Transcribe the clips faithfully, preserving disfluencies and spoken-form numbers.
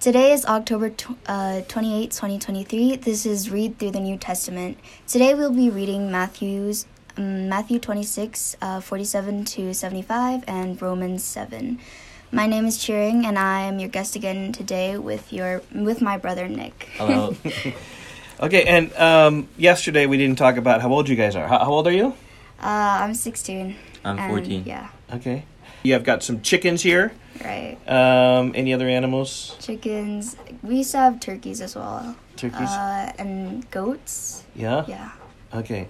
Today is October twenty-eighth, twenty twenty-three. This is Read Through the New Testament. Today we'll be reading Matthew's, um, Matthew twenty-six, uh, forty-seven to seventy-five, and Romans seven. My name is Cheering, and I am your guest again today with your with my brother Nick. Hello. Okay, and um, yesterday we didn't talk about how old you guys are. How, how old are you? Uh, I'm sixteen. I'm and, fourteen. Yeah. Okay. You have got some chickens here. Right. Um, any other animals? Chickens. We used to have turkeys as well. Turkeys? Uh, and goats. Yeah? Yeah. Okay.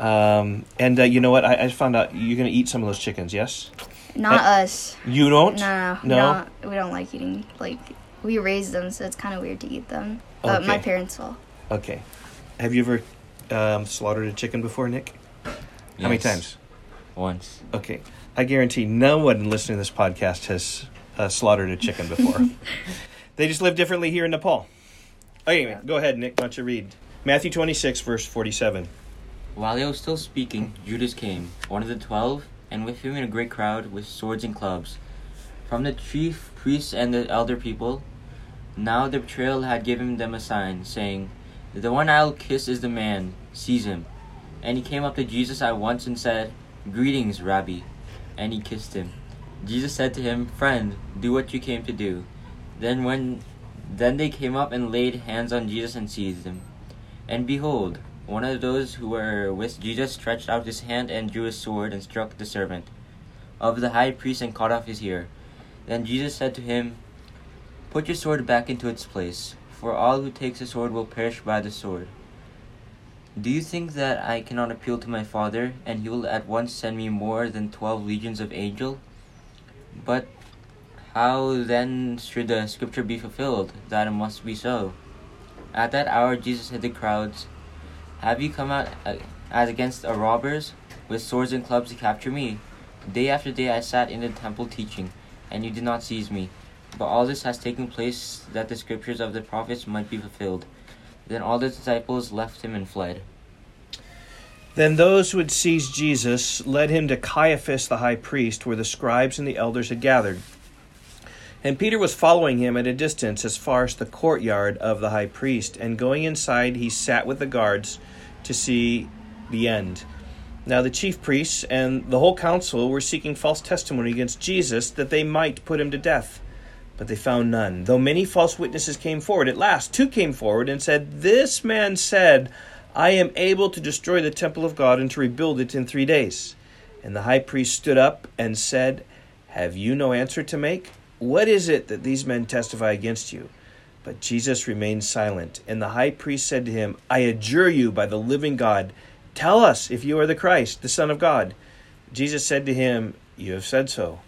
Um, and uh, you know what? I, I found out you're going to eat some of those chickens, yes? Not and us. You don't? No. No? no we, don't, we don't like eating. Like, we raise them, so it's kind of weird to eat them. But okay. My parents will. Okay. Have you ever um, slaughtered a chicken before, Nick? Yes. How many times? Once. Okay. I guarantee no one listening to this podcast has uh, slaughtered a chicken before. They just live differently here in Nepal. Okay, anyway, go ahead, Nick. Why don't you read? Matthew twenty-six, verse forty-seven. While they were still speaking, Judas came, one of the twelve, and with him in a great crowd with swords and clubs, from the chief priests and the elder people. Now the betrayal had given them a sign, saying, "The one I'll kiss is the man. Seize him." And he came up to Jesus at once and said, "Greetings, Rabbi." And he kissed him. Jesus said to him, "Friend, do what you came to do." Then when, then they came up and laid hands on Jesus and seized him. And behold, one of those who were with Jesus stretched out his hand and drew his sword and struck the servant of the high priest and cut off his ear. Then Jesus said to him, "Put your sword back into its place, for all who takes a sword will perish by the sword. Do you think that I cannot appeal to my Father, and he will at once send me more than twelve legions of angels? But how then should the scripture be fulfilled, that it must be so?" At that hour Jesus said to the crowds, "Have you come out as against a robbers, with swords and clubs to capture me? Day after day I sat in the temple teaching, and you did not seize me. But all this has taken place, that the scriptures of the prophets might be fulfilled." Then all the disciples left him and fled. Then those who had seized Jesus led him to Caiaphas the high priest, where the scribes and the elders had gathered. And Peter was following him at a distance as far as the courtyard of the high priest. And going inside, he sat with the guards to see the end. Now the chief priests and the whole council were seeking false testimony against Jesus, that they might put him to death. But they found none, though many false witnesses came forward. At last, two came forward and said, "This man said, 'I am able to destroy the temple of God and to rebuild it in three days.'" And the high priest stood up and said, "Have you no answer to make? What is it that these men testify against you?" But Jesus remained silent. And the high priest said to him, "I adjure you by the living God, tell us if you are the Christ, the Son of God." Jesus said to him, "You have said so.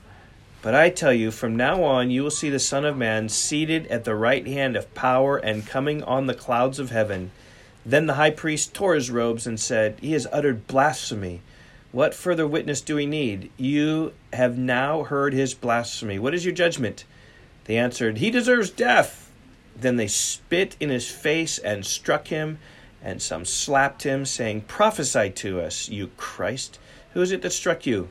But I tell you, from now on you will see the Son of Man seated at the right hand of power and coming on the clouds of heaven." Then the high priest tore his robes and said, "He has uttered blasphemy. What further witness do we need? You have now heard his blasphemy. What is your judgment?" They answered, "He deserves death." Then they spit in his face and struck him, and some slapped him, saying, "Prophesy to us, you Christ. Who is it that struck you?"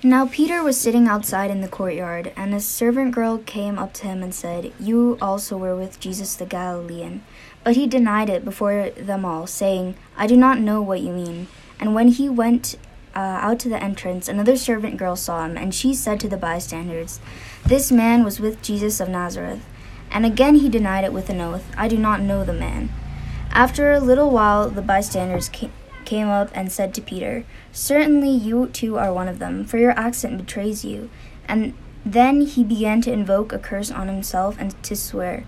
Now Peter was sitting outside in the courtyard, and a servant girl came up to him and said, "You also were with Jesus the Galilean." But he denied it before them all, saying, "I do not know what you mean." And when he went uh, out to the entrance, another servant girl saw him, and she said to the bystanders, "This man was with Jesus of Nazareth." And again he denied it with an oath, "I do not know the man." After a little while, the bystanders came. came up and said to Peter, "Certainly you too are one of them, for your accent betrays you." And then he began to invoke a curse on himself and to swear,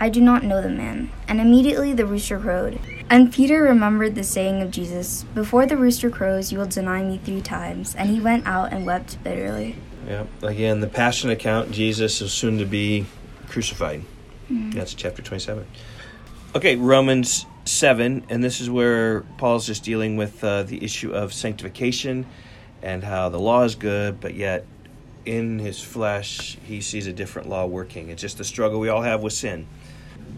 "I do not know the man." And immediately the rooster crowed. And Peter remembered the saying of Jesus, "Before the rooster crows, you will deny me three times." And he went out and wept bitterly. Yeah, again, the Passion account, Jesus is soon to be crucified. Mm-hmm. That's chapter twenty-seven. Okay, Romans seven, and this is where Paul's just dealing with uh, the issue of sanctification and how the law is good, but yet in his flesh he sees a different law working. It's just the struggle we all have with sin.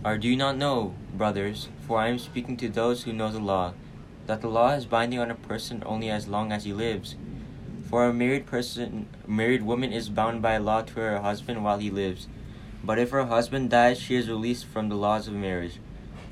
"Or do you not know, brothers, for I am speaking to those who know the law, that the law is binding on a person only as long as he lives? For a married person, married woman is bound by law to her husband while he lives. But if her husband dies, she is released from the laws of marriage.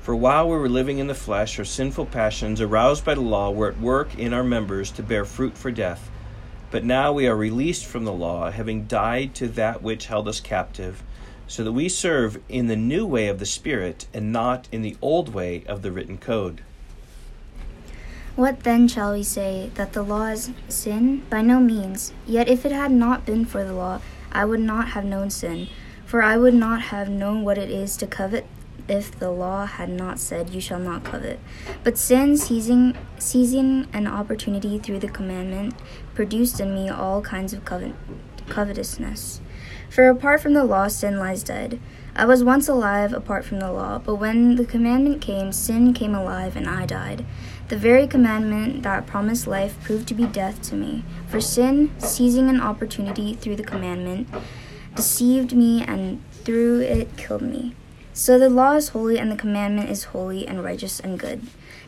For while we were living in the flesh, our sinful passions, aroused by the law, were at work in our members to bear fruit for death. But now we are released from the law, having died to that which held us captive, so that we serve in the new way of the Spirit, and not in the old way of the written code. What then shall we say? That the law is sin? By no means. Yet if it had not been for the law, I would not have known sin. For I would not have known what it is to covet, if the law had not said, "You shall not covet." But sin, seizing, seizing an opportunity through the commandment, produced in me all kinds of covet- covetousness. For apart from the law, sin lies dead. I was once alive apart from the law, but when the commandment came, sin came alive, and I died. The very commandment that promised life proved to be death to me. For sin, seizing an opportunity through the commandment, deceived me, and through it killed me. So the law is holy, and the commandment is holy and righteous and good.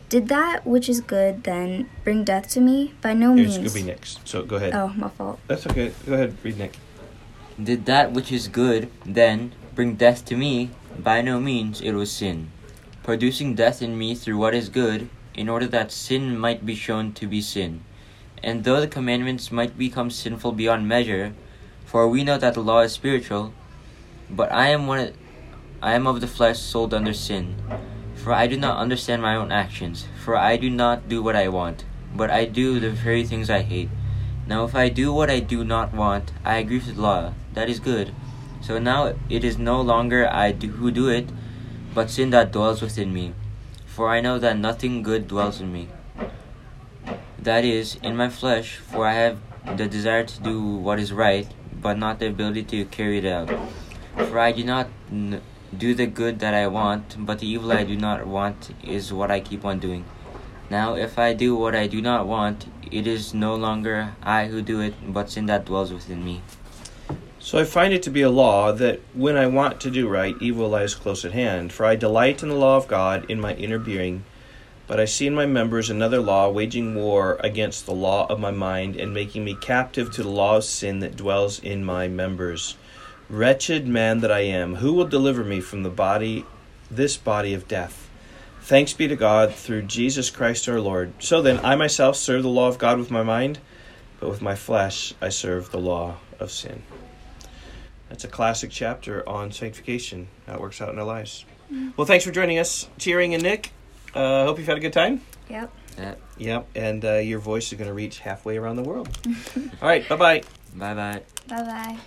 Did that which is good, then, bring death to me? By no means. It's going to be Nick's, so go ahead. Oh, my fault. That's okay. Go ahead, read Nick. Did that which is good, then, bring death to me? By no means. It was sin, producing death in me through what is good, in order that sin might be shown to be sin. And though the commandments might become sinful beyond measure, for we know that the law is spiritual, but I am one of, I am of the flesh, sold under sin. For I do not understand my own actions, for I do not do what I want, but I do the very things I hate. Now if I do what I do not want, I agree with the law, that is good. So now it is no longer I do, who do it, but sin that dwells within me. For I know that nothing good dwells in me, that is, in my flesh, for I have the desire to do what is right, but not the ability to carry it out. For I do not n- do the good that I want, but the evil I do not want is what I keep on doing. Now if I do what I do not want, it is no longer I who do it, but sin that dwells within me. So I find it to be a law that when I want to do right, evil lies close at hand. For I delight in the law of God in my inner being, but I see in my members another law, waging war against the law of my mind, and making me captive to the law of sin that dwells in my members. Wretched man that I am, who will deliver me from the body, this body of death? Thanks be to God through Jesus Christ our Lord. So then, I myself serve the law of God with my mind, but with my flesh I serve the law of sin. That's a classic chapter on sanctification. That works out in our lives. Mm-hmm. Well, thanks for joining us, Cheering and Nick. I uh, hope you've had a good time. Yep. Yeah. Yep, and uh, your voice is going to reach halfway around the world. All right, bye-bye. Bye-bye. Bye-bye.